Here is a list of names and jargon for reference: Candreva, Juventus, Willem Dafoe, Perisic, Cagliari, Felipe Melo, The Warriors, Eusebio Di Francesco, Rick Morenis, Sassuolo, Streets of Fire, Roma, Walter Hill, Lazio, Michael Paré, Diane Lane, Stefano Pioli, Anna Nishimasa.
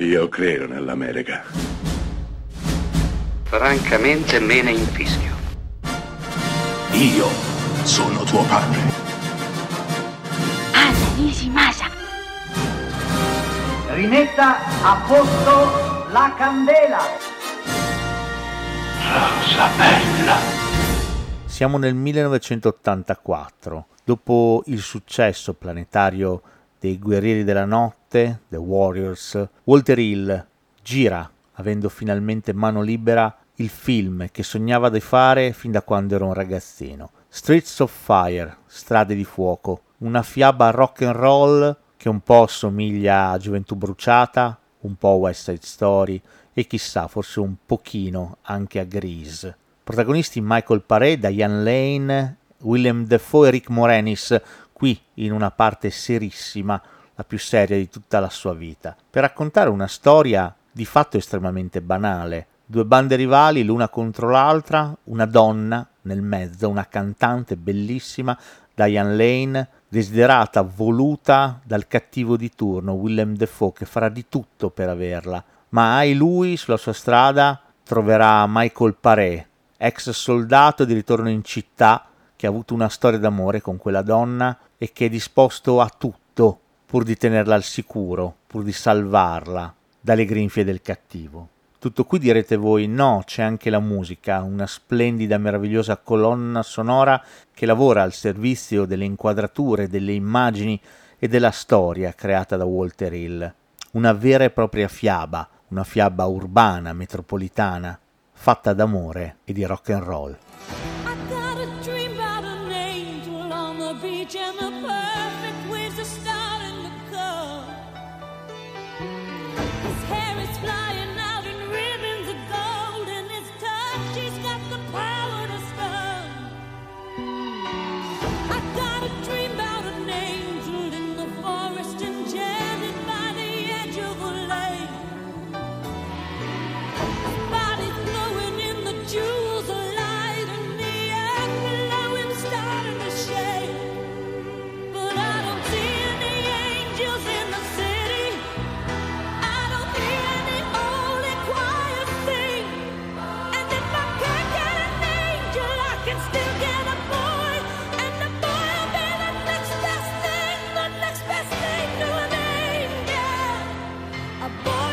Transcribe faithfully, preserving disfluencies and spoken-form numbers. Io credo nell'America. Francamente me ne infischio. Io sono tuo padre. Anna Nishimasa. Rimetta a posto la candela. Rosa bella. Siamo nel millenovecentottantaquattro, dopo il successo planetario dei Guerrieri della Notte, The Warriors, Walter Hill gira, avendo finalmente mano libera, il film che sognava di fare fin da quando era un ragazzino. Streets of Fire, Strade di Fuoco, una fiaba rock and roll che un po' somiglia a Gioventù Bruciata, un po' West Side Story e chissà, forse un pochino anche a Grease. Protagonisti Michael Paré, Diane Lane, Willem Dafoe e Rick Morenis, qui in una parte serissima, la più seria di tutta la sua vita, per raccontare una storia di fatto estremamente banale. Due bande rivali, l'una contro l'altra, una donna nel mezzo, una cantante bellissima, Diane Lane, desiderata, voluta dal cattivo di turno, Willem Dafoe, che farà di tutto per averla. Ma ai lui, sulla sua strada, troverà Michael Paré, ex soldato di ritorno in città, che ha avuto una storia d'amore con quella donna e che è disposto a tutto pur di tenerla al sicuro, pur di salvarla dalle grinfie del cattivo. Tutto qui, direte voi, no, c'è anche la musica, una splendida, meravigliosa colonna sonora che lavora al servizio delle inquadrature, delle immagini e della storia creata da Walter Hill. Una vera e propria fiaba, una fiaba urbana, metropolitana, fatta d'amore e di rock and roll. I got a dream about an angel on the beach and the perfect waves are starting to come. His hair is flying out in ribbons of gold and his touch, he's got the power to stun. I got a dream about an angel in the forest enchanted by the edge of a lake. Jewels of light in the air, glowing, starting to shake. But I don't see any angels in the city. I don't hear any only choirs sing. And if I can't get an angel, I can still get a boy. And the boy will be the next best thing, the next best thing to an angel. A boy.